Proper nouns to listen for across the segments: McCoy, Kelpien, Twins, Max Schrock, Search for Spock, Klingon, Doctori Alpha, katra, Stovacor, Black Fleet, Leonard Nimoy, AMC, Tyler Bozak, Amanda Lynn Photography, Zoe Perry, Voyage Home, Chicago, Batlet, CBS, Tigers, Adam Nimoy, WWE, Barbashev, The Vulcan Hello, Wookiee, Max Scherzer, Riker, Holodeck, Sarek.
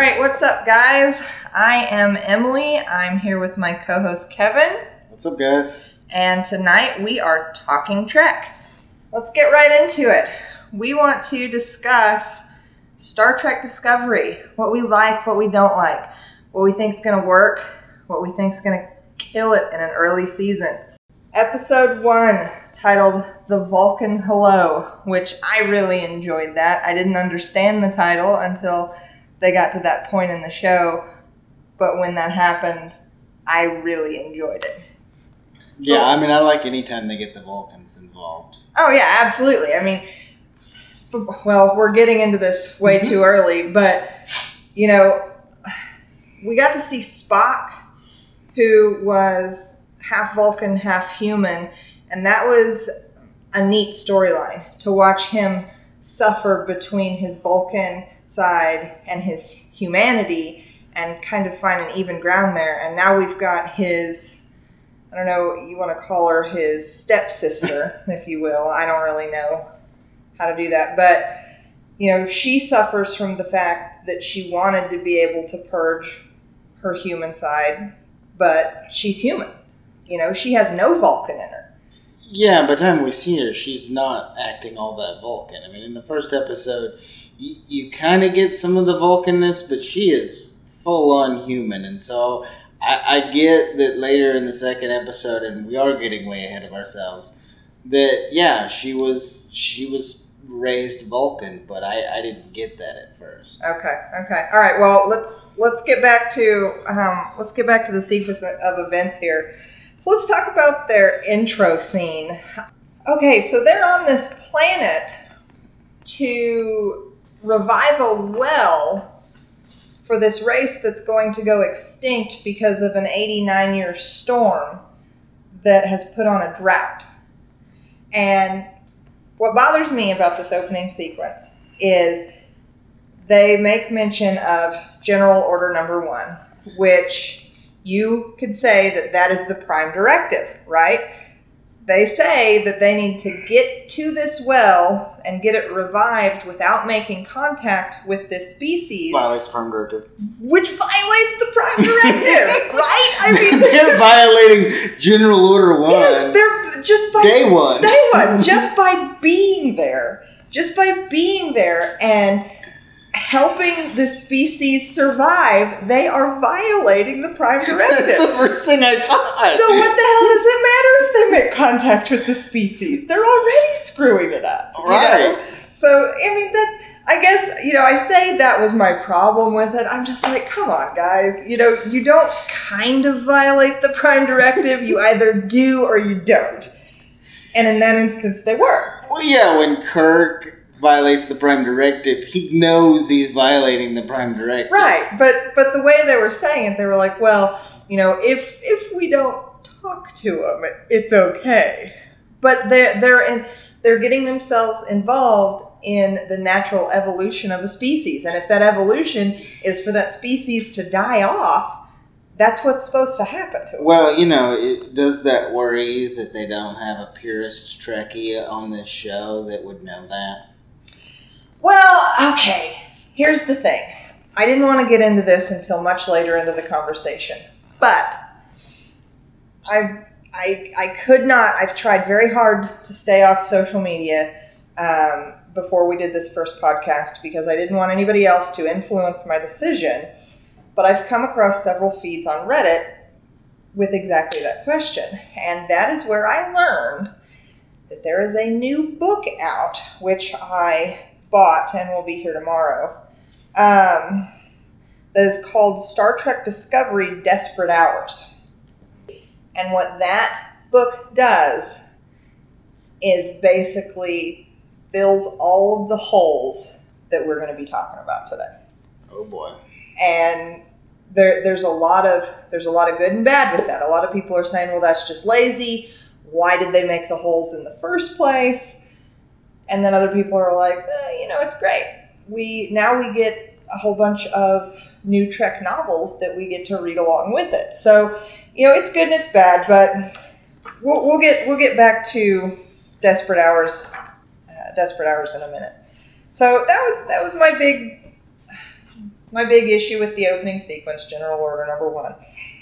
right, what's up, guys? I am Emily. I'm here with my co-host, Kevin. What's up, guys? And tonight we are talking Trek. Let's get right into it. We want to discuss Star Trek Discovery, what we like, what we don't like, what we think is going to work, what we think is going to kill it in an early season. Episode 1, titled The Vulcan Hello, which I really enjoyed that. I didn't understand the title until they got to that point in the show, but when that happened, I really enjoyed it. Yeah, I mean, I like any time they get the Vulcans involved. Oh, yeah, absolutely. I mean, well, we're getting into this way too early, but, you know, we got to see Spock, who was half Vulcan, half human, and that was a neat storyline, to watch him suffer between his Vulcan side and his humanity and kind of find an even ground there. And now we've got his, I don't know, you want to call her his stepsister, if you will. I don't really know how to do that. But, you know, she suffers from the fact that she wanted to be able to purge her human side, but she's human. You know, she has no Vulcan in her. Yeah, by the time we see her, she's not acting all that Vulcan. I mean, in the first episode, you kind of get some of the Vulcanness, but she is full-on human. And so I get that later in the second episode, and we are getting way ahead of ourselves, that, yeah, she was raised Vulcan, but I didn't get that at first. Okay. All right, well, let's get back to the sequence of events here. So let's talk about their intro scene. Okay, so they're on this planet to revive a well for this race that's going to go extinct because of an 89-year storm that has put on a drought. And what bothers me about this opening sequence is they make mention of General Order Number One, which... you could say that is the Prime Directive, right? They say that they need to get to this well and get it revived without making contact with this species. Violates Prime Directive. Which violates the Prime Directive, right? I mean, they're violating General Order 1. Yes, they're just by Day one, just by being there, and helping the species survive, they are violating the Prime Directive. That's the first thing I thought. So what the hell does it matter if they make contact with the species? They're already screwing it up. Right. You know? So, I mean, I say that was my problem with it. I'm just like, come on, guys. You know, you don't kind of violate the Prime Directive. You either do or you don't. And in that instance, they were. Well, yeah, when Kirk violates the Prime Directive, he knows he's violating the Prime Directive. Right, but the way they were saying it, they were like, well, you know, if we don't talk to him, it's okay. But they're getting themselves involved in the natural evolution of a species, and if that evolution is for that species to die off, that's what's supposed to happen to them. Well, you know, does that worry that they don't have a purist Trekkie on this show that would know that? Well, okay, here's the thing. I didn't want to get into this until much later into the conversation, but I've tried very hard to stay off social media before we did this first podcast because I didn't want anybody else to influence my decision, but I've come across several feeds on Reddit with exactly that question, and that is where I learned that there is a new book out, which I bought and will be here tomorrow, that is called Star Trek Discovery Desperate Hours. And what that book does is basically fills all of the holes that we're going to be talking about today. Oh boy. And there's a lot of good and bad with that. A lot of people are saying, well, that's just lazy. Why did they make the holes in the first place? And then other people are like, you know, it's great. Now we get a whole bunch of new Trek novels that we get to read along with it. So, you know, it's good and it's bad, but we'll get back to Desperate Hours in a minute. So that was my big my big issue with the opening sequence, General Order Number One.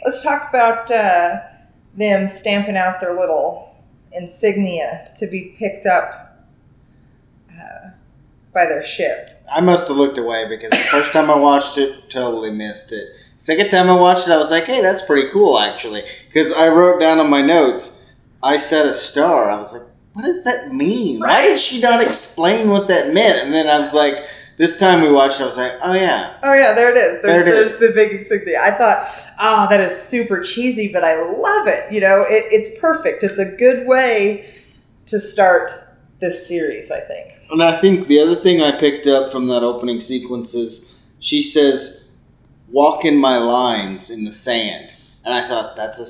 Let's talk about them stamping out their little insignia to be picked up by their ship. I must have looked away because the first time I watched it, totally missed it. Second time I watched it, I was like, hey, that's pretty cool, actually. Because I wrote down on my notes, I said a star. I was like, what does that mean? Right. Why did she not explain what that meant? And then I was like, this time we watched it, I was like, oh, yeah. Oh, yeah, there it is. There's the big insignia. I thought, oh, that is super cheesy, but I love it. You know, it's perfect. It's a good way to start this series, I think. And I think the other thing I picked up from that opening sequence is she says, walk in my lines in the sand. And I thought, that's a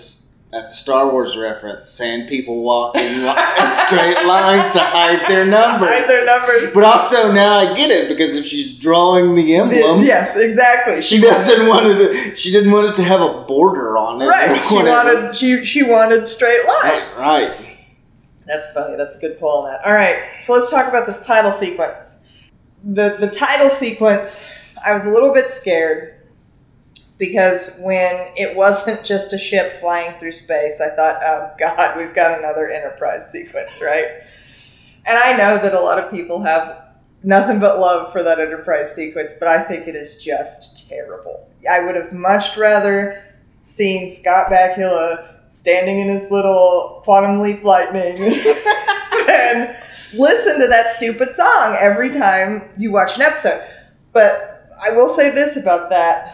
Star Wars reference. Sand people walk in straight lines to hide their numbers. But also now I get it, because if she's drawing the emblem, yes, exactly. She doesn't want it. She didn't want it to have a border on it. Right. She wanted straight lines. Right. That's funny. That's a good pull on that. All right. So let's talk about this title sequence. The title sequence, I was a little bit scared, because when it wasn't just a ship flying through space, I thought, oh, God, we've got another Enterprise sequence, right? And I know that a lot of people have nothing but love for that Enterprise sequence, but I think it is just terrible. I would have much rather seen Scott Bakula standing in his little Quantum Leap Lightning and listen to that stupid song every time you watch an episode. But I will say this about that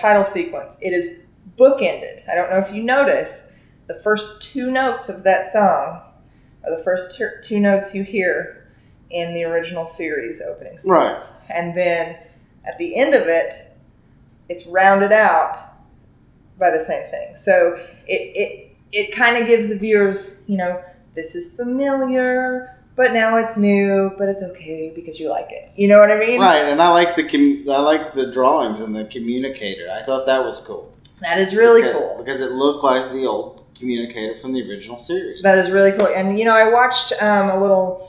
title sequence. It is bookended. I don't know if you notice, the first two notes of that song are the first two notes you hear in the original series opening sequence. Right. And then at the end of it, it's rounded out by the same thing. So it kind of gives the viewers, you know, this is familiar, but now it's new, but it's okay because you like it. You know what I mean? Right. And I like the drawings and the communicator. I thought that was cool. That is really cool. Because it looked like the old communicator from the original series. That is really cool. And, you know, I watched a little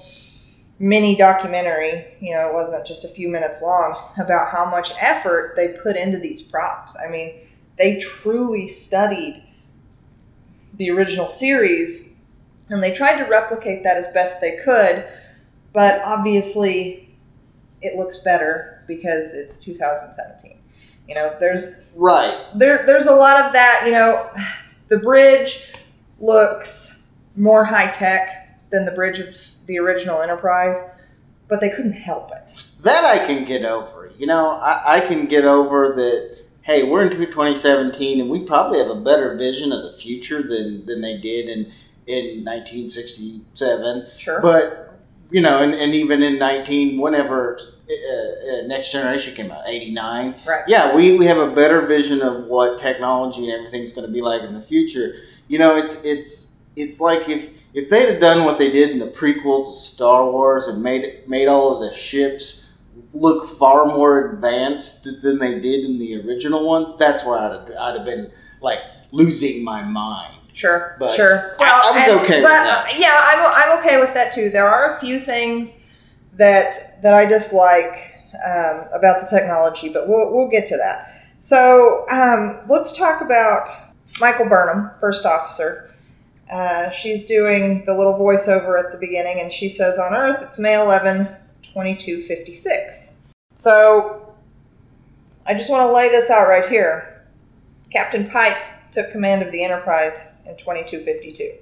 mini documentary, you know, it wasn't just a few minutes long, about how much effort they put into these props. I mean, they truly studied the original series, and they tried to replicate that as best they could, but obviously it looks better because it's 2017. You know, there's... Right. There's a lot of that, you know, the bridge looks more high-tech than the bridge of the original Enterprise, but they couldn't help it. That I can get over. You know, I can get over that. Hey, we're in 2017, and we probably have a better vision of the future than they did in 1967. Sure. But, you know, and even in Next Generation came out, 89. Right. Yeah, we have a better vision of what technology and everything's going to be like in the future. You know, it's like if they'd have done what they did in the prequels of Star Wars and made all of the ships look far more advanced than they did in the original ones, that's where I'd have been, like, losing my mind. Sure, but sure. Well, I was okay with that. Yeah, I'm okay with that, too. There are a few things that I dislike about the technology, but we'll get to that. So, let's talk about Michael Burnham, First Officer. She's doing the little voiceover at the beginning, and she says, on Earth, it's May 11th. 2256. So, I just want to lay this out right here. Captain Pike took command of the Enterprise in 2252.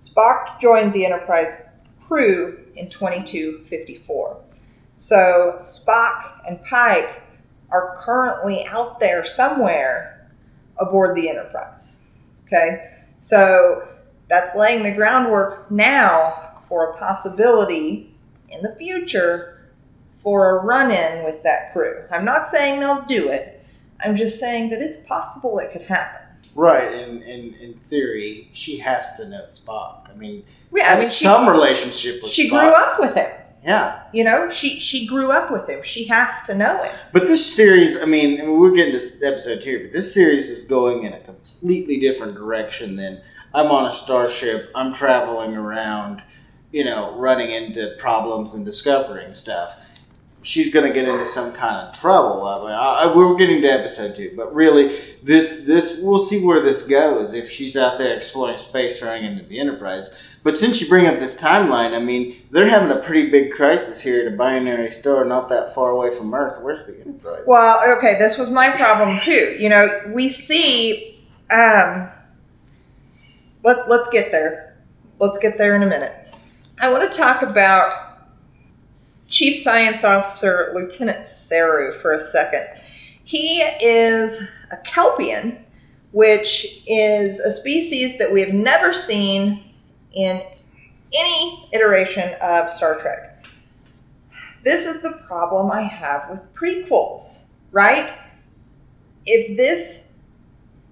Spock joined the Enterprise crew in 2254. So, Spock and Pike are currently out there somewhere aboard the Enterprise. Okay? So, that's laying the groundwork now for a possibility in the future for a run-in with that crew. I'm not saying they'll do it. I'm just saying that it's possible it could happen. Right, and in theory, she has to know Spock. I mean, some relationship with Spock. She grew up with him. Yeah. You know, she grew up with him. She has to know him. But this series, I mean, we're getting to episode 2 here, but this series is going in a completely different direction than I'm on a starship, I'm traveling around, you know, running into problems and discovering stuff. she's going to get into some kind of trouble. We're getting to episode 2, but really, this we'll see where this goes if she's out there exploring space, throwing into the Enterprise. But since you bring up this timeline, I mean, they're having a pretty big crisis here at a binary star not that far away from Earth. Where's the Enterprise? Well, okay, this was my problem too. You know, we see. Let's get there. Let's get there in a minute. I want to talk about Chief Science Officer Lieutenant Saru for a second. He is a Kelpien, which is a species that we have never seen in any iteration of Star Trek. This is the problem I have with prequels, right? If this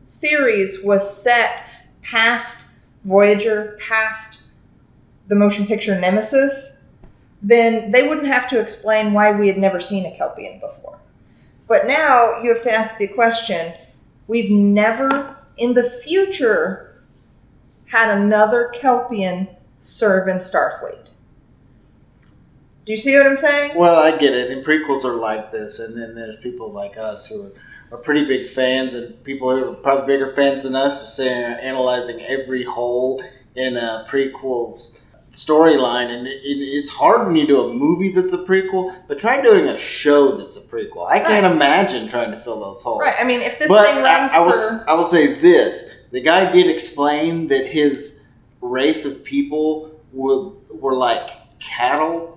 series was set past Voyager, past the motion picture Nemesis, then they wouldn't have to explain why we had never seen a Kelpien before. But now you have to ask the question, we've never in the future had another Kelpien serve in Starfleet. Do you see what I'm saying? Well, I get it. And prequels are like this. And then there's people like us who are pretty big fans, and people who are probably bigger fans than us just analyzing every hole in a prequel's storyline, and it's hard when you do a movie that's a prequel, but try doing a show that's a prequel. I can't imagine trying to fill those holes. Right. I mean, if this thing runs I will say this. The guy did explain that his race of people were like cattle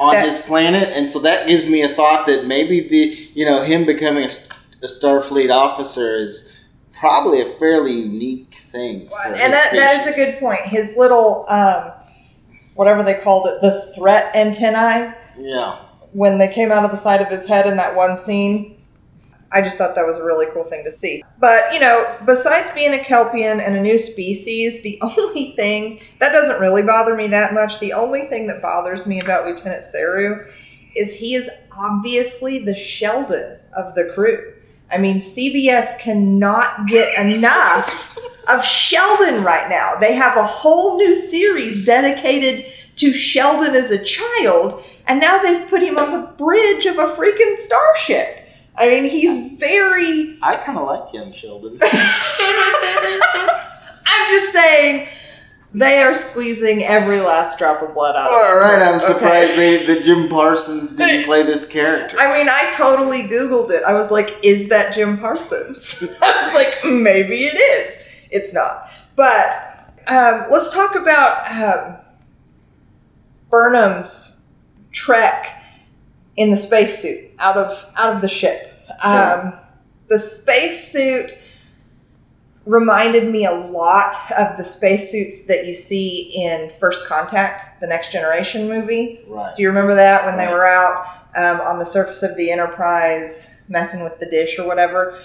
on his planet, and so that gives me a thought that maybe him becoming a Starfleet officer is probably a fairly unique thing for his species. That is a good point. His little... whatever they called it, the threat antennae. Yeah. When they came out of the side of his head in that one scene, I just thought that was a really cool thing to see. But, you know, besides being a Kelpien and a new species, the only thing, that doesn't really bother me that much, the only thing that bothers me about Lieutenant Saru is he is obviously the Sheldon of the crew. I mean, CBS cannot get enough of Sheldon right now. They have a whole new series dedicated to Sheldon as a child, and now they've put him on the bridge of a freaking starship. I mean, he's very... I kind of liked Young Sheldon. I'm just saying... They are squeezing every last drop of blood out of it. All right, I'm surprised that Jim Parsons didn't play this character. I mean, I totally Googled it. I was like, is that Jim Parsons? I was like, maybe it is. It's not. But let's talk about Burnham's trek in the spacesuit out of the ship. The spacesuit reminded me a lot of the spacesuits that you see in First Contact, the Next Generation movie. Right. Do you remember that when they were out on the surface of the Enterprise messing with the dish or whatever?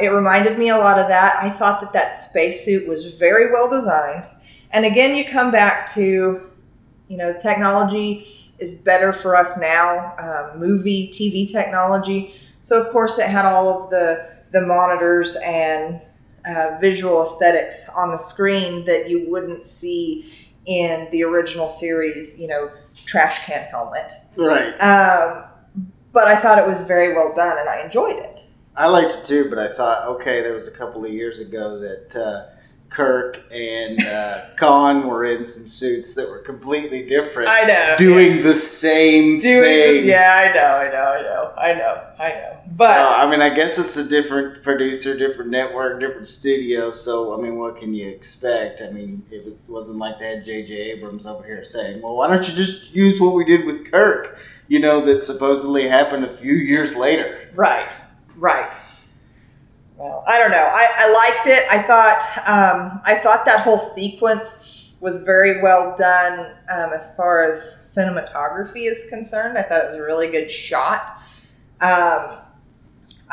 It reminded me a lot of that. I thought that spacesuit was very well designed. And again, you come back to, you know, technology is better for us now, movie, TV technology. So, of course, it had all of the monitors and... visual aesthetics on the screen that you wouldn't see in the original series, you know, trash can helmet. Right. But I thought it was very well done, and I enjoyed it. I liked it too, but I thought, okay, there was a couple of years ago that Kirk and Khan were in some suits that were completely different. I know. Doing the same thing. I know. But so, I mean, I guess it's a different producer, different network, different studio. So, I mean, what can you expect? I mean, it wasn't like they had J.J. Abrams over here saying, well, why don't you just use what we did with Kirk, you know, that supposedly happened a few years later. Right. Well, I don't know. I liked it. I thought that whole sequence was very well done as far as cinematography is concerned. I thought it was a really good shot.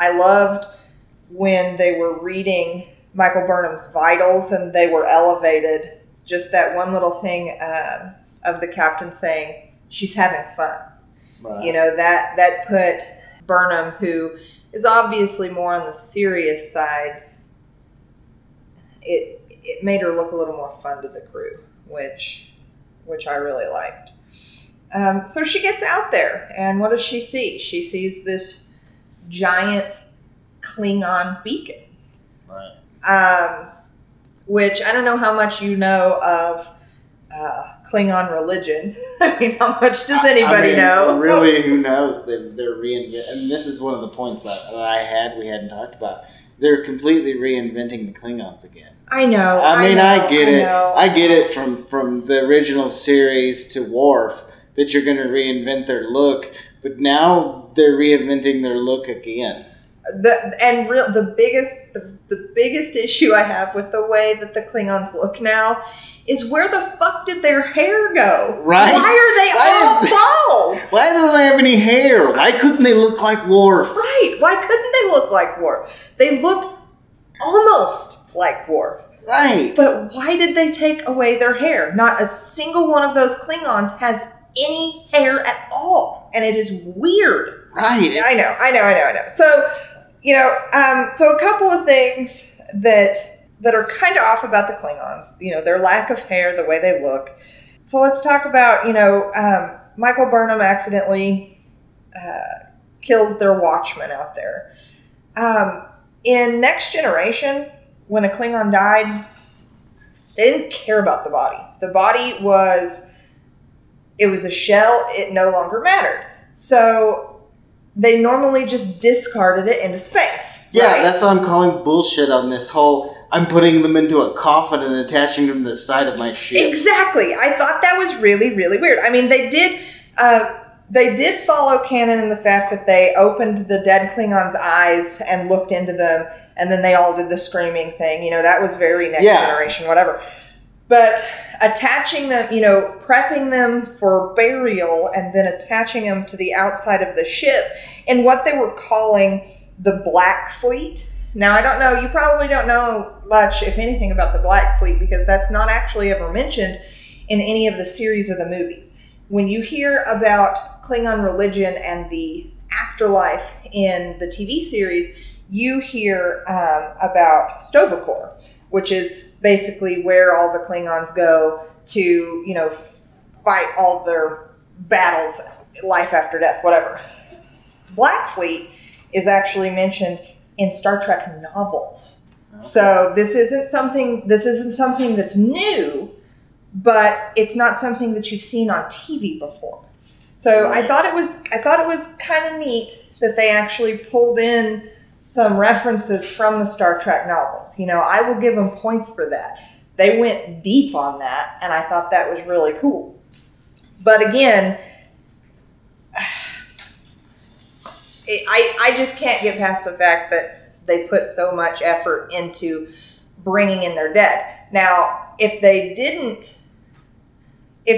I loved when they were reading Michael Burnham's vitals and they were elevated. Just that one little thing of the captain saying, she's having fun. Right. You know, that put Burnham, who is obviously more on the serious side, it made her look a little more fun to the crew, which I really liked. So she gets out there, and what does she see? She sees this giant Klingon beacon. Right. Which I don't know how much you know of Klingon religion. I mean, how much does anybody know? Really, who knows? They're reinventing. And this is one of the points that we hadn't talked about. They're completely reinventing the Klingons again. I know. I get it from the original series to Worf that you're going to reinvent their look, but now they're reinventing their look again. The biggest issue I have with the way that the Klingons look now is where the fuck did their hair go? Right? Why are they all bald? Why don't they have any hair? Why couldn't they look like Worf? Right. Why couldn't they look like Worf? They look almost like Worf. Right. But why did they take away their hair? Not a single one of those Klingons has any hair at all. And it is weird. Right. I know. So, so a couple of things that are kind of off about the Klingons, their lack of hair, the way they look. So let's talk about, Michael Burnham accidentally kills their watchman out there. In Next Generation, when a Klingon died, they didn't care about the body. The body was a shell. It no longer mattered. So they normally just discarded it into space. Yeah, right? That's why I'm calling bullshit on this whole, I'm putting them into a coffin and attaching them to the side of my ship. Exactly. I thought that was really, really weird. I mean, they did follow canon in the fact that they opened the dead Klingon's eyes and looked into them, and then they all did the screaming thing. That was very Next Generation, whatever. But attaching them, prepping them for burial and then attaching them to the outside of the ship in what they were calling the Black Fleet. Now, I don't know. You probably don't know much, if anything, about the Black Fleet because that's not actually ever mentioned in any of the series or the movies. When you hear about Klingon religion and the afterlife in the TV series, you hear about Stovacor, which is basically where all the Klingons go to, fight all their battles, life after death, whatever. Black Fleet is actually mentioned in Star Trek novels. Okay. So this isn't something that's new, but it's not something that you've seen on TV before. So I thought it was kind of neat that they actually pulled in some references from the Star Trek novels. I will give them points for that. They went deep on that, and I thought that was really cool. But again, I just can't get past the fact that they put so much effort into bringing in their dead. Now, if they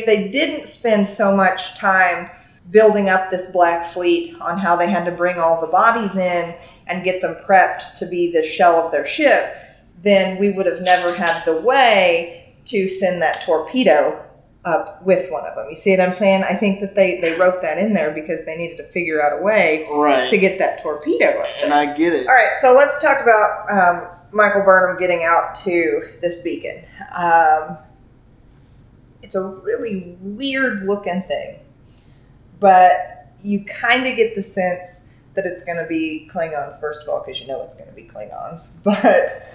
didn't spend so much time building up this Black Fleet on how they had to bring all the bodies in and get them prepped to be the shell of their ship, then we would have never had the way to send that torpedo up with one of them. You see what I'm saying? I think that they wrote that in there because they needed to figure out a way to get that torpedo up there. And I get it. All right, so let's talk about Michael Burnham getting out to this beacon. It's a really weird-looking thing, but you kind of get the sense that it's going to be Klingons, first of all, because it's going to be Klingons. But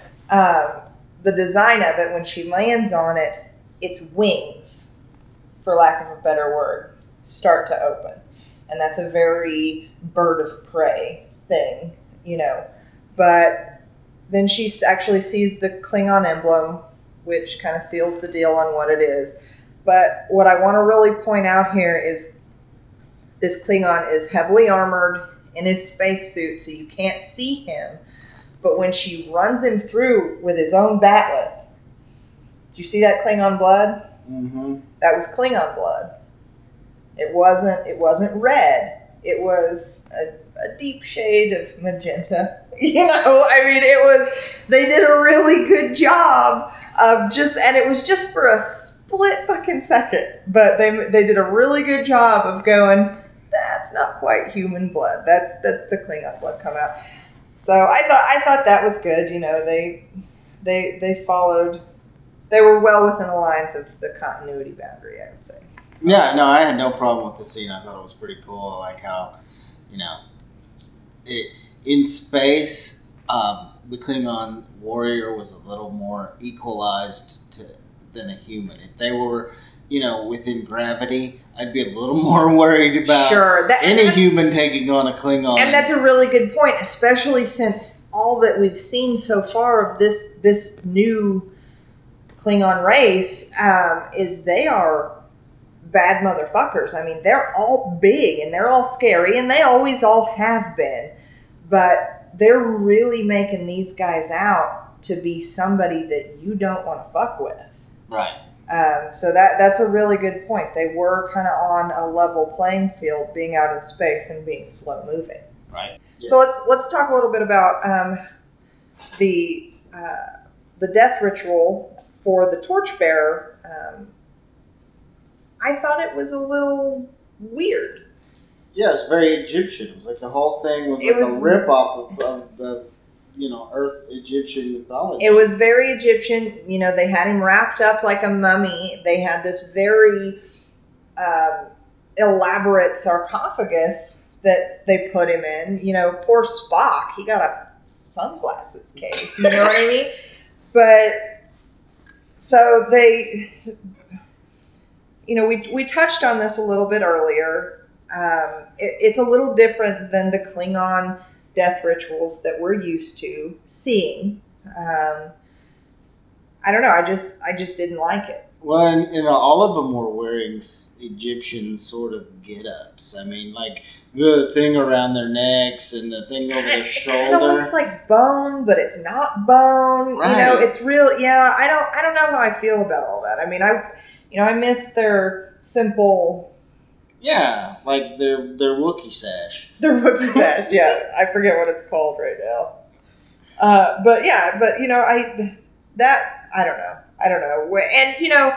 the design of it, when she lands on it, its wings, for lack of a better word, start to open. And that's a very bird of prey thing, But then she actually sees the Klingon emblem, which kind of seals the deal on what it is. But what I want to really point out here is this Klingon is heavily armored, in his spacesuit, so you can't see him. But when she runs him through with his own batlet, did you see that Klingon blood? Mm-hmm. That was Klingon blood. It wasn't red. It was a deep shade of magenta. They did a really good job of and it was just for a split fucking second. But they did a really good job of going, that's not quite human blood. That's the Klingon blood come out. So I thought that was good. They followed. They were well within the lines of the continuity boundary, I would say. Yeah, no, I had no problem with the scene. I thought it was pretty cool, like how, you know, it, in space, the Klingon warrior was a little more equalized than a human. If they were, you know, within gravity, I'd be a little more worried about any human taking on a Klingon. And that's a really good point, especially since all that we've seen so far of this new Klingon race is they are bad motherfuckers. I mean, they're all big and they're all scary and they always all have been. But they're really making these guys out to be somebody that you don't want to fuck with. Right. So that's a really good point. They were kind of on a level playing field, being out in space and being slow moving. Right. Yeah. So let's talk a little bit about the death ritual for the torchbearer. I thought it was a little weird. Yeah, it was very Egyptian. It was like the whole thing was a ripoff of the, you know, Earth Egyptian mythology. It was very Egyptian. You know, they had him wrapped up like a mummy. They had this very elaborate sarcophagus that they put him in. You know, poor Spock. He got a sunglasses case. You know what I mean? But so they, you know, we touched on this a little bit earlier. It's a little different than the Klingon death rituals that we're used to seeing. I don't know. I just didn't like it. Well, and all of them were wearing Egyptian sort of get-ups. I mean, like the thing around their necks and the thing over their shoulder. It kind of looks like bone, but it's not bone. Right. You know, it's real. Yeah, I don't know how I feel about all that. I mean, I miss their simple. Yeah, like their Wookiee sash. Their Wookiee sash, yeah. I forget what it's called right now. But yeah, but you know, I don't know. And you know,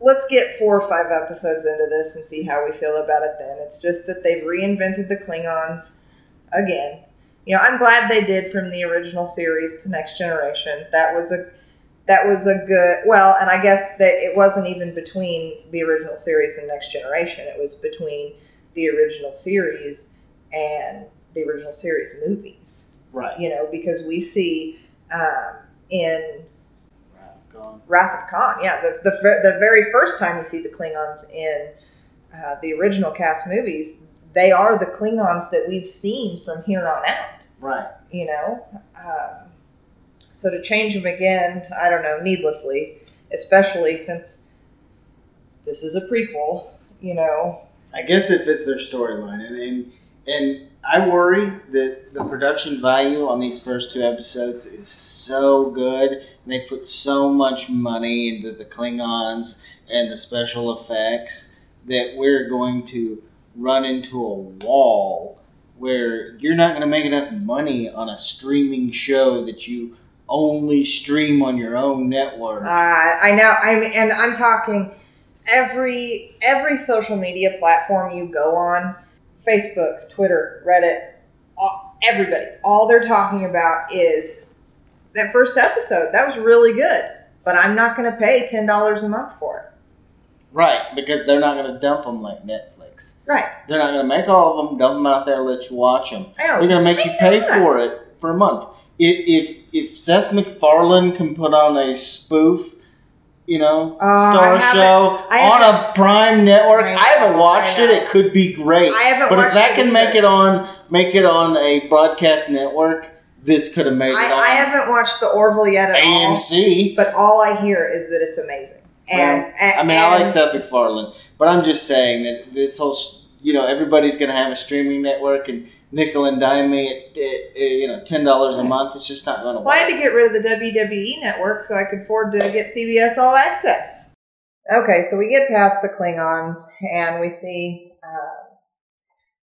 let's get 4 or 5 episodes into this and see how we feel about it then. It's just that they've reinvented the Klingons again. You know, I'm glad they did from the original series to Next Generation. That was a good, well, and I guess that it wasn't even between the original series and Next Generation. It was between the original series and the original series movies. Right. You know, because we see in Wrath of Khan, yeah, the very first time we see the Klingons in the original cast movies, they are the Klingons that we've seen from here on out. Right. You know, so to change them again, I don't know, needlessly, especially since this is a prequel, you know. I guess it fits their storyline. And I worry that the production value on these first 2 episodes is so good. And they put so much money into the Klingons and the special effects that we're going to run into a wall where you're not going to make enough money on a streaming show that you only stream on your own network. I know. I mean, and I'm talking every social media platform you go on, Facebook, Twitter, Reddit, everybody, all they're talking about is that first episode. That was really good, but I'm not going to pay $10 a month for it. Right, because they're not going to dump them like Netflix. Right. They're not going to make all of them, dump them out there, let you watch them. They're going to make you pay for it for a month. If Seth MacFarlane can put on a spoof, you know, star show on a Prime network, I haven't watched it. It could be great. I haven't watched it. But if that can make it on a broadcast network, this could have made it on. I haven't watched the Orville yet at all. AMC. But all I hear is that it's amazing. I like Seth MacFarlane, but I'm just saying that this whole, you know, everybody's going to have a streaming network and nickel and dime me at $10 a month. It's just not going to work. I had to get rid of the WWE network so I could afford to get CBS All Access. Okay, so we get past the Klingons and we see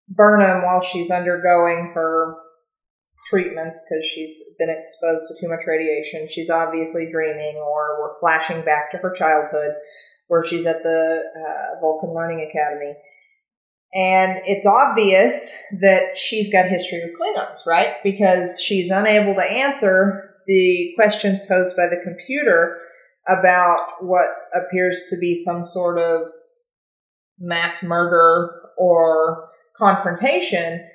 Burnham while she's undergoing her treatments because she's been exposed to too much radiation. She's obviously dreaming, or we're flashing back to her childhood where she's at the Vulcan Learning Academy. And it's obvious that she's got history with Klingons, right? Because she's unable to answer the questions posed by the computer about what appears to be some sort of mass murder or confrontation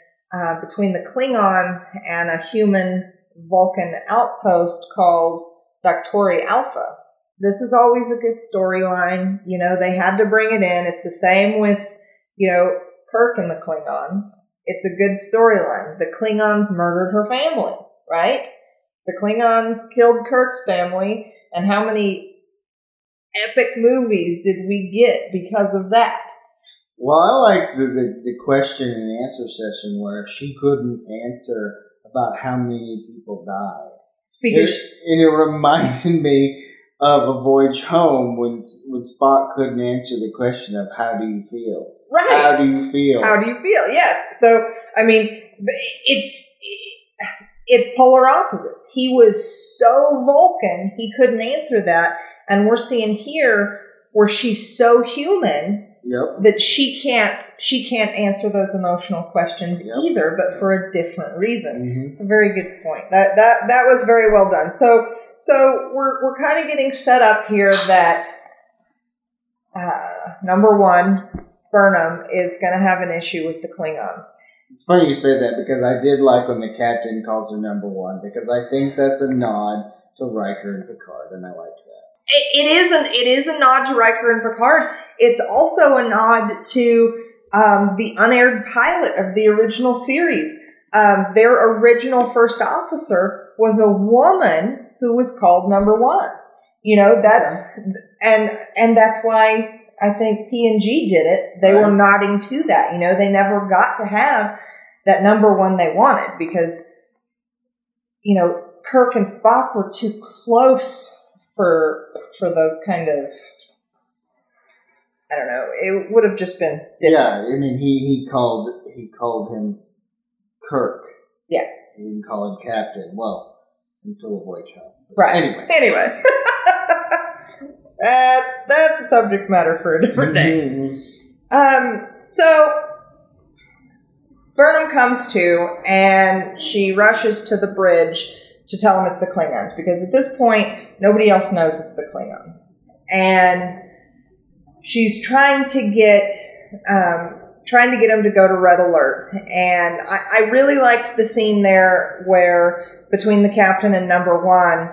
between the Klingons and a human Vulcan outpost called Doctori Alpha. This is always a good storyline. You know, they had to bring it in. It's the same with, you know, Kirk and the Klingons. It's a good storyline. The Klingons murdered her family, right? The Klingons killed Kirk's family. And how many epic movies did we get because of that? Well, I like the question and answer session where she couldn't answer about how many people died. Because and it reminded me of A Voyage Home when Spock couldn't answer the question of how do you feel? Right. How do you feel? How do you feel? Yes. So, I mean, it's polar opposites. He was so Vulcan, he couldn't answer that. And we're seeing here where she's so human. Yep. That she can't answer those emotional questions. Yep. Either, but for a different reason. Mm-hmm. It's a very good point. That was very well done. So we're kind of getting set up here that number one, Burnham is going to have an issue with the Klingons. It's funny you say that because I did like when the captain calls her number one because I think that's a nod to Riker and Picard, and I liked that. It is a nod to Riker and Picard. It's also a nod to the unaired pilot of the original series. Their original first officer was a woman who was called number one. You know, that's and that's why I think TNG did it. They were nodding to that. You know, they never got to have that number one they wanted because, you know, Kirk and Spock were too close for those kind of, I don't know, it would have just been different. Yeah, I mean, he called him Kirk. Yeah. He didn't call him Captain. Well, until a Voyage Home. Right. Anyway. That's a subject matter for a different day. Mm-hmm. So, Burnham comes to, and she rushes to the bridge to tell him it's the Klingons, because at this point, nobody else knows it's the Klingons. And she's trying to get him to go to red alert. And I really liked the scene there where, between the captain and number one,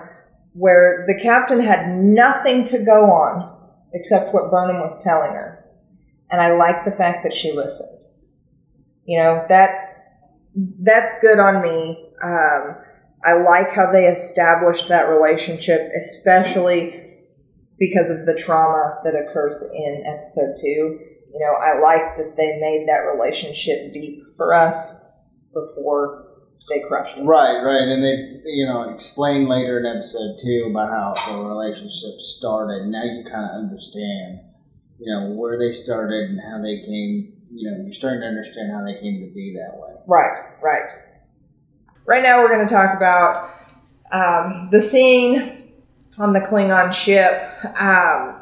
where the captain had nothing to go on except what Burnham was telling her. And I liked the fact that she listened. You know, that's good on me. I like how they established that relationship, especially because of the trauma that occurs in episode 2. You know, I like that they made that relationship deep for us before they crushed it. Right. And they, you know, explain later in episode 2 about how the relationship started. Now you kind of understand, you know, where they started and how they came, you know, you're starting to understand how they came to be that way. Right. Right now we're going to talk about the scene on the Klingon ship. I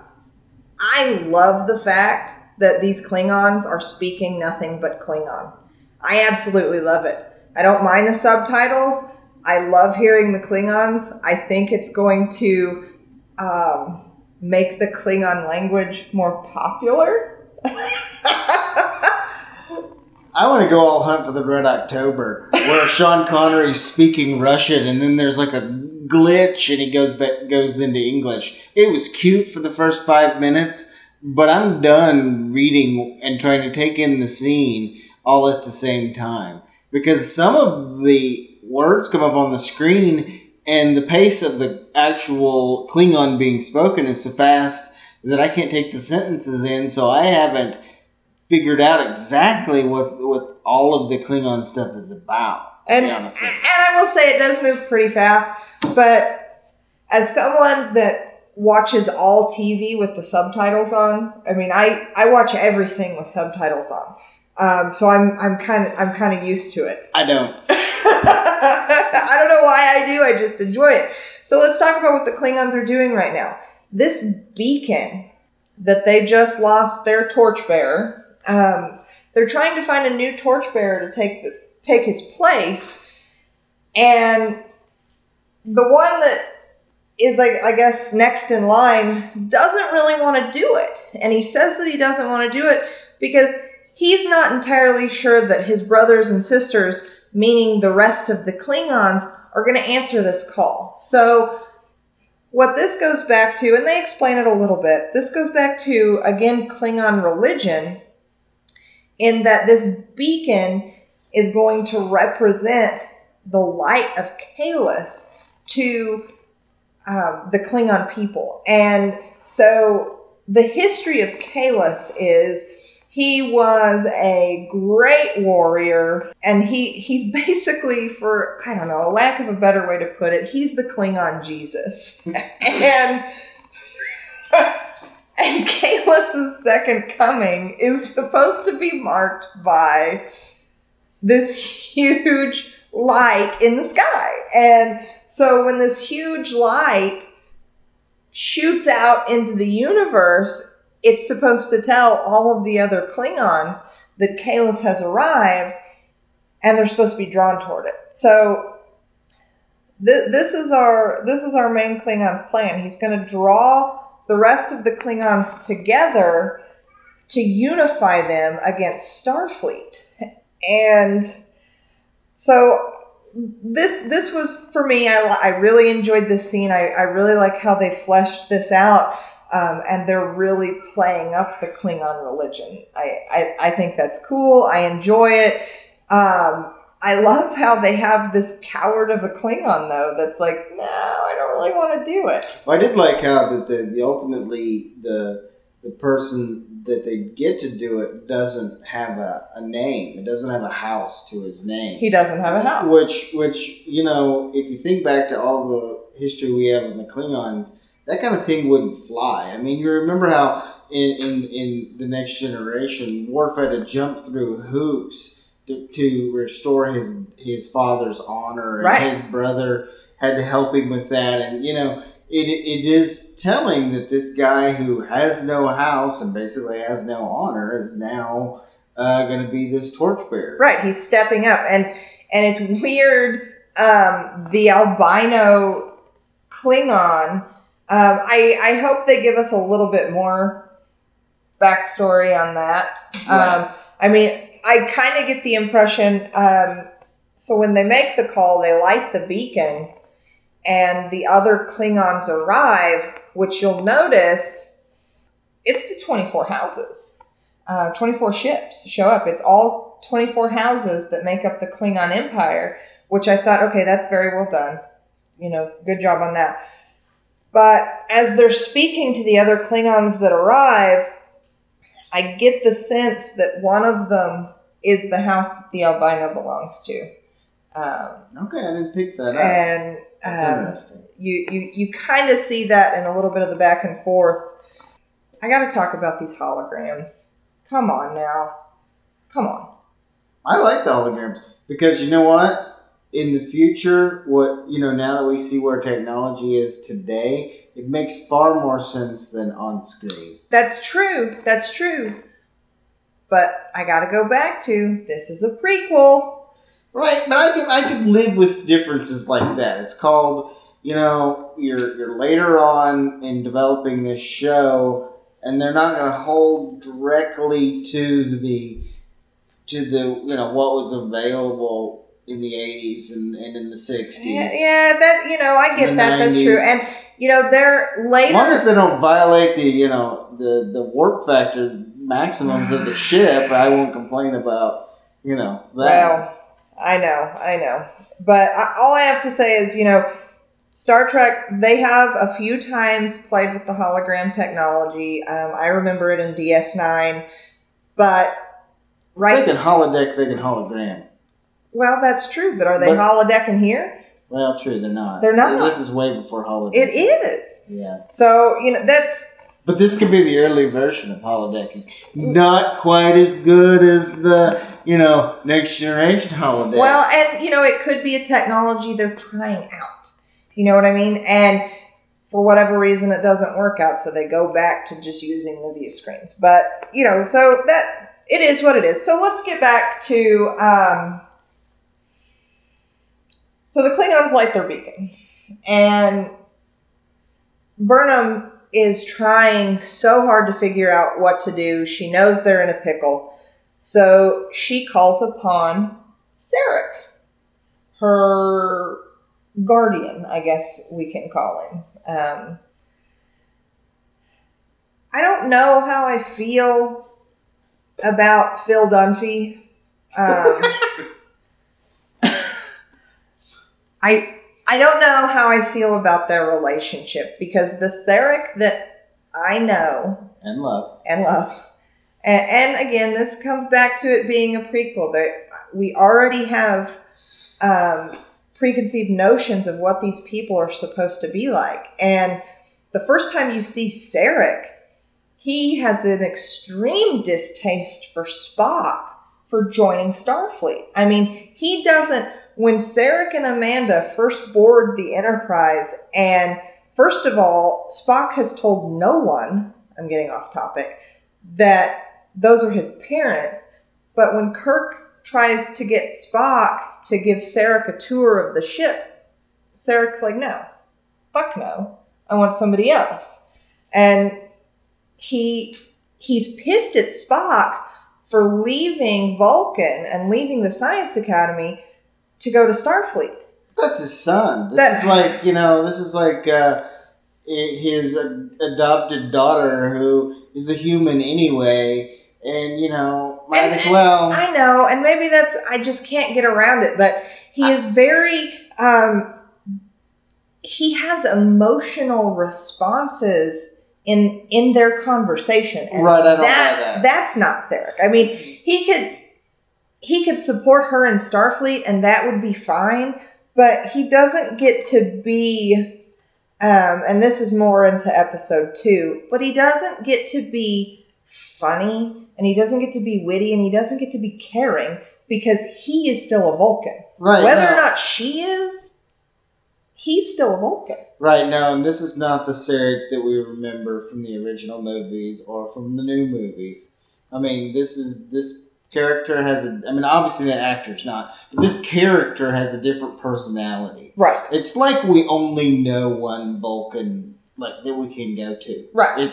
love the fact that these Klingons are speaking nothing but Klingon. I absolutely love it. I don't mind the subtitles. I love hearing the Klingons. I think it's going to make the Klingon language more popular. I want to go all hunt for the Red October, where Sean Connery's speaking Russian, and then there's like a glitch, and he goes into English. It was cute for the first 5 minutes, but I'm done reading and trying to take in the scene all at the same time. Because some of the words come up on the screen, and the pace of the actual Klingon being spoken is so fast that I can't take the sentences in, so I haven't figured out exactly what all of the Klingon stuff is about. And, to be honest with you. And I will say it does move pretty fast, but as someone that watches all TV with the subtitles on, I mean, I watch everything with subtitles on, so I'm kind of used to it. I don't. I don't know why I do. I just enjoy it. So let's talk about what the Klingons are doing right now. This beacon that they just lost their torchbearer. They're trying to find a new torchbearer to take his place. And the one that is, like, I guess, next in line, doesn't really want to do it. And he says that he doesn't want to do it because he's not entirely sure that his brothers and sisters, meaning the rest of the Klingons, are going to answer this call. So what this goes back to, and they explain it a little bit, this goes back to, again, Klingon religion, in that this beacon is going to represent the light of Kalos to the Klingon people. And so the history of Kalos is he was a great warrior, and he's basically, for, I don't know, a lack of a better way to put it, he's the Klingon Jesus. And Kalos's second coming is supposed to be marked by this huge light in the sky. And so when this huge light shoots out into the universe, it's supposed to tell all of the other Klingons that Kalos has arrived, and they're supposed to be drawn toward it. So this is our main Klingon's plan. He's going to draw the rest of the Klingons together to unify them against Starfleet. And so this was, for me, I really enjoyed this scene. I really like how they fleshed this out, and they're really playing up the Klingon religion. I think that's cool. I enjoy it. I love how they have this coward of a Klingon, though, that's like, no, I don't really want to do it. Well, I did like how the ultimately the person that they get to do it doesn't have a name. It doesn't have a house to his name. He doesn't have a house. Which you know, if you think back to all the history we have in the Klingons, that kind of thing wouldn't fly. I mean, you remember how in The Next Generation, Worf had to jump through hoops to restore his father's honor, and right. His brother had to help him with that. And, you know, it is telling that this guy who has no house and basically has no honor is now going to be this torchbearer. Right, he's stepping up. And it's weird, the albino Klingon, I hope they give us a little bit more backstory on that. Right. I mean, I kind of get the impression, so when they make the call, they light the beacon, and the other Klingons arrive, which you'll notice, it's the 24 houses. 24 ships show up. It's all 24 houses that make up the Klingon Empire, which I thought, okay, that's very well done. You know, good job on that. But as they're speaking to the other Klingons that arrive, I get the sense that one of them is the house that the albino belongs to. Okay, I didn't pick that up. And that's interesting. You kind of see that in a little bit of the back and forth. I got to talk about these holograms. Come on now. Come on. I like the holograms because you know what? In the future, now that we see where technology is today, it makes far more sense than on screen. That's true. But I gotta go back to, this is a prequel. Right, but I can live with differences like that. It's called, you know, you're later on in developing this show, and they're not gonna hold directly to the what was available in the 80s and in the 60s. Yeah, that, I get that. 90s. That's true. And, they're later... As long as they don't violate the warp factor maximums of the ship, I won't complain about, that. Well, I know. But all I have to say is, Star Trek, they have a few times played with the hologram technology. I remember it in DS9. But... right. They can holodeck, they can hologram. Well, that's true, but are they holodecking here? Well, true, they're not. They're not. This is way before holodeck. It is. Yeah. So, that's... But this could be the early version of holodecking. Not quite as good as the, Next Generation holodeck. Well, and, it could be a technology they're trying out. You know what I mean? And for whatever reason, it doesn't work out, so they go back to just using the view screens. But, so that... It is what it is. So let's get back to... So the Klingons light their beacon, and Burnham is trying so hard to figure out what to do. She knows they're in a pickle. So she calls upon Sarek, her guardian, I guess we can call him. I don't know how I feel about Phil Dunphy. I don't know how I feel about their relationship, because the Sarek that I know and love, and again, this comes back to it being a prequel. We already have preconceived notions of what these people are supposed to be like, and the first time you see Sarek, he has an extreme distaste for Spock for joining Starfleet. I mean, he doesn't. When Sarek and Amanda first board the Enterprise, and first of all, Spock has told no one, I'm getting off topic, that those are his parents. But when Kirk tries to get Spock to give Sarek a tour of the ship, Sarek's like, no, fuck no, I want somebody else. And he's pissed at Spock for leaving Vulcan and leaving the Science Academy to go to Starfleet. That's his son. This is like his adopted daughter, who is a human anyway, and, you know, might as well. I know, and maybe that's, I just can't get around it, but he has emotional responses in their conversation. And right, I don't buy that. That's not Sarek. I mean, he could support her in Starfleet, and that would be fine, but he doesn't get to be, and this is more into episode 2, but he doesn't get to be funny, and he doesn't get to be witty, and he doesn't get to be caring, because he is still a Vulcan. Right. Whether or not she is, he's still a Vulcan. Right, no, and this is not the Sarek that we remember from the original movies or from the new movies. I mean, character has a... I mean, obviously the actor's not, but this character has a different personality. Right. It's like we only know one Vulcan, like, that we can go to. Right.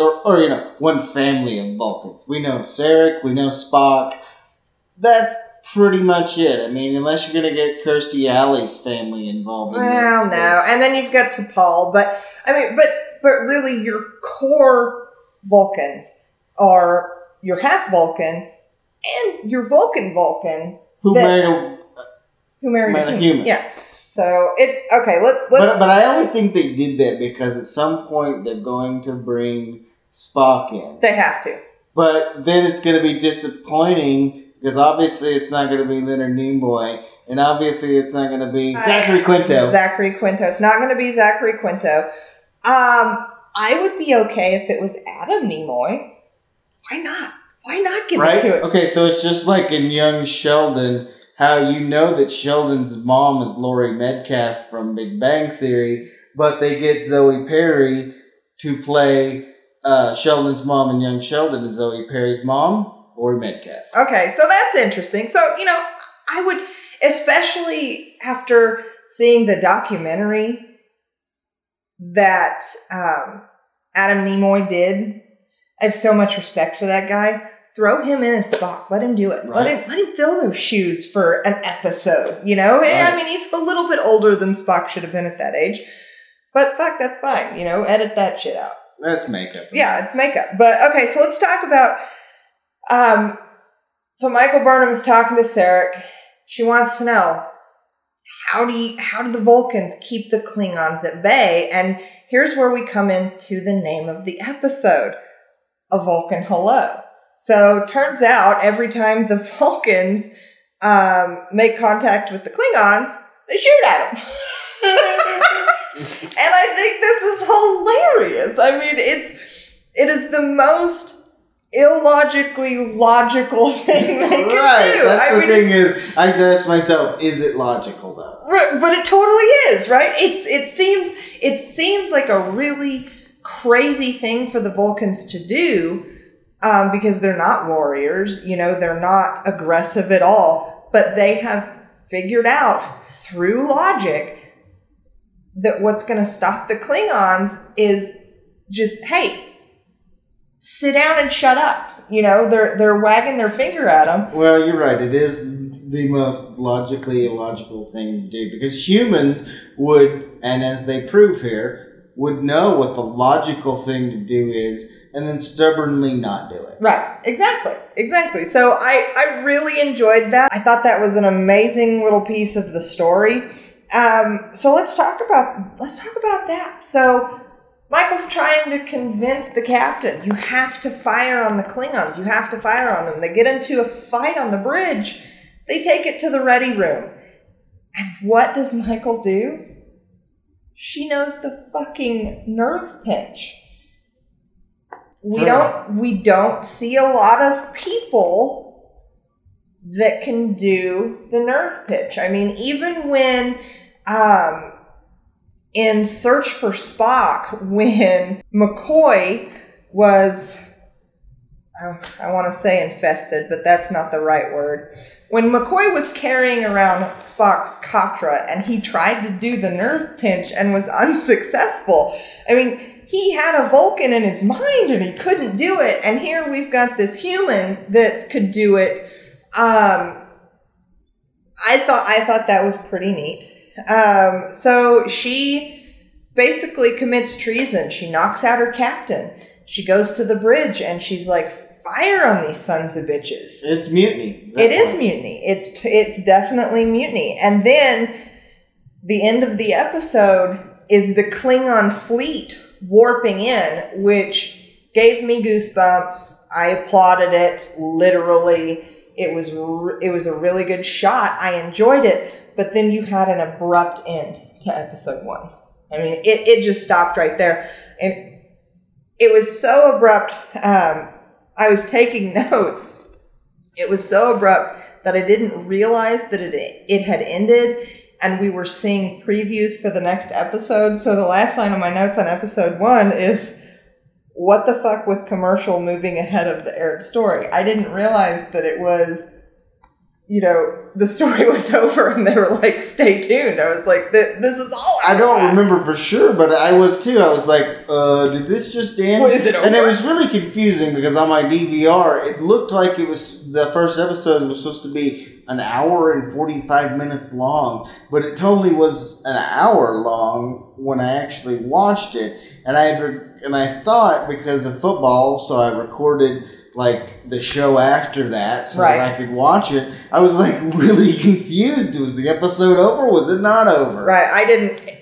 Or one family of Vulcans. We know Sarek, we know Spock. That's pretty much it. I mean, unless you're going to get Kirstie Alley's family involved in this. Well, no. And then you've got T'Pol, but really your core Vulcans are your half Vulcan and your Vulcan who married a human. Yeah. So let's. But I only think they did that because at some point they're going to bring Spock in. They have to. But then it's going to be disappointing, because obviously it's not going to be Leonard Nimoy, and obviously it's not going to be Zachary Quinto. It's not going to be Zachary Quinto. I would be okay if it was Adam Nimoy. Why not? Why not give it to it? Okay, so it's just like in Young Sheldon, how you know that Sheldon's mom is Laurie Metcalf from Big Bang Theory, but they get Zoe Perry to play Sheldon's mom in Young Sheldon, and Zoe Perry's mom, Laurie Metcalf. Okay, so that's interesting. So, you know, I would, especially after seeing the documentary that Adam Nimoy did. I have so much respect for that guy. Throw him in as Spock. Let him do it. Right. Let him fill those shoes for an episode, you know? Right. I mean, he's a little bit older than Spock should have been at that age. But fuck, that's fine, you know? Edit that shit out. That's makeup. Yeah, it's makeup. But, okay, so let's talk about... So Michael Burnham is talking to Sarek. She wants to know, how do the Vulcans keep the Klingons at bay? And here's where we come into the name of the episode. A Vulcan Hello. So turns out every time the Vulcans make contact with the Klingons, they shoot at them. And I think this is hilarious. I mean, it is the most illogically logical thing they can do. That's the thing, I asked myself, is it logical though? Right, but it totally is, right? It seems like a really crazy thing for the Vulcans to do, because they're not warriors, you know, they're not aggressive at all, but they have figured out through logic that what's going to stop the Klingons is just, hey, sit down and shut up. You know, they're wagging their finger at them. Well, you're right. It is the most logically illogical thing to do, because humans would, and as they prove here, would know what the logical thing to do is and then stubbornly not do it. Right. Exactly. Exactly. So I really enjoyed that. I thought that was an amazing little piece of the story. So let's talk about that. So Michael's trying to convince the captain, you have to fire on the Klingons. You have to fire on them. They get into a fight on the bridge. They take it to the ready room. And what does Michael do? She knows the fucking nerve pinch. We don't see a lot of people that can do the nerve pinch. I mean, even when... in Search for Spock, when McCoy was, I want to say infested, but that's not the right word. When McCoy was carrying around Spock's Katra and he tried to do the nerve pinch and was unsuccessful. I mean, he had a Vulcan in his mind and he couldn't do it. And here we've got this human that could do it. I thought that was pretty neat. So she basically commits treason. She knocks out her captain. She goes to the bridge and she's like, fire on these sons of bitches. It's mutiny. It is mutiny. It's definitely mutiny. And then the end of the episode is the Klingon fleet warping in, which gave me goosebumps. I applauded it. Literally. It was a really good shot. I enjoyed it. But then you had an abrupt end to episode one. I mean, it just stopped right there. And it was so abrupt. I was taking notes. It was so abrupt that I didn't realize that it had ended. And we were seeing previews for the next episode. So the last line of my notes on episode one is, what the fuck with commercial moving ahead of the aired story? I didn't realize that it was... you know, the story was over and they were like, stay tuned. I was like, this is all I don't remember for sure, but I was too. I was like, did this just end? What is it over? And it was really confusing because on my DVR, it looked like it was the first episode was supposed to be an hour and 45 minutes long, but it totally was an hour long when I actually watched it. And I thought, because of football, so I recorded... like the show after that, so that I could watch it. I was like really confused. Was the episode over? Was it not over? Right.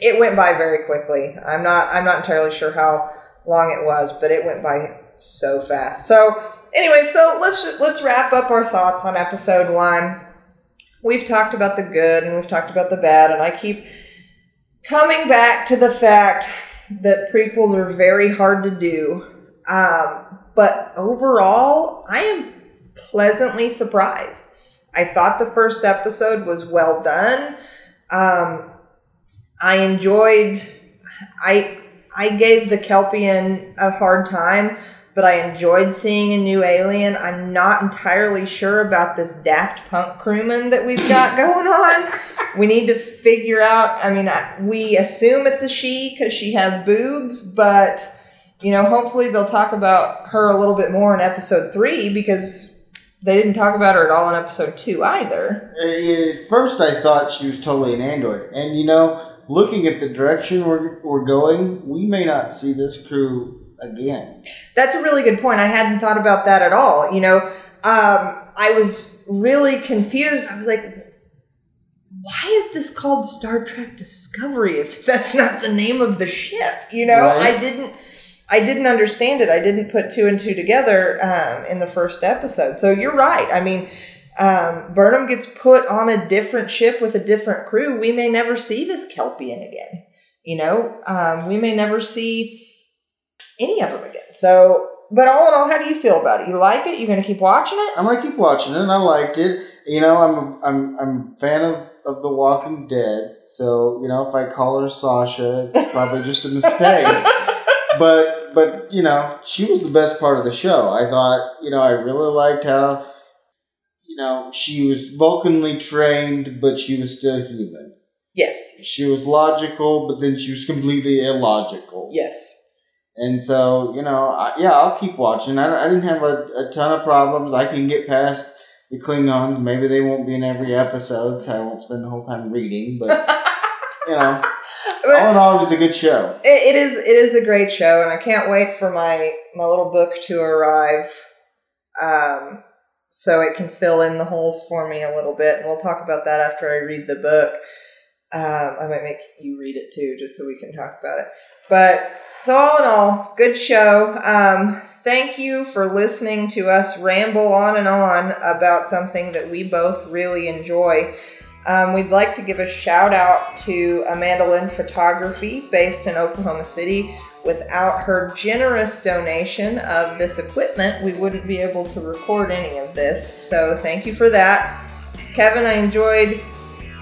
It went by very quickly. I'm not entirely sure how long it was, but it went by so fast. So anyway, so let's wrap up our thoughts on episode one. We've talked about the good and we've talked about the bad, and I keep coming back to the fact that prequels are very hard to do. But overall, I am pleasantly surprised. I thought the first episode was well done. I enjoyed... I gave the Kelpien a hard time, but I enjoyed seeing a new alien. I'm not entirely sure about this Daft Punk crewman that we've got going on. We need to figure out... I mean, we assume it's a she because she has boobs, but... you know, hopefully they'll talk about her a little bit more in episode 3, because they didn't talk about her at all in episode 2 either. At first I thought she was totally an android. And, you know, looking at the direction we're going, we may not see this crew again. That's a really good point. I hadn't thought about that at all. You know, I was really confused. I was like, why is this called Star Trek Discovery if that's not the name of the ship? You know, right? I didn't understand it. I didn't put two and two together in the first episode. So you're right. I mean, Burnham gets put on a different ship with a different crew. We may never see this Kelpien again. You know, we may never see any of them again. So, but all in all, how do you feel about it? You like it? You're going to keep watching it? I'm going to keep watching it. I liked it. You know, I'm a fan of The Walking Dead. So, you know, if I call her Sasha, it's probably just a mistake. But you know, she was the best part of the show. I thought, you know, I really liked how, you know, she was Vulcanly trained, but she was still human. Yes. She was logical, but then she was completely illogical. Yes. And so, you know, I'll keep watching. I didn't have a ton of problems. I can get past the Klingons. Maybe they won't be in every episode, so I won't spend the whole time reading. But, you know, all in all, it was a good show. It is a great show, and I can't wait for my little book to arrive so it can fill in the holes for me a little bit. And we'll talk about that after I read the book. I might make you read it, too, just so we can talk about it. But so all in all, good show. Thank you for listening to us ramble on and on about something that we both really enjoy. We'd like to give a shout out to Amanda Lynn Photography, based in Oklahoma City. Without her generous donation of this equipment, we wouldn't be able to record any of this. So thank you for that. Kevin, I enjoyed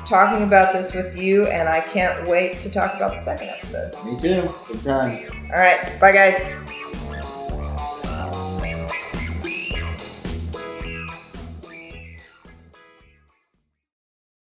talking about this with you, and I can't wait to talk about the second episode. Me too. Good times. All right. Bye, guys.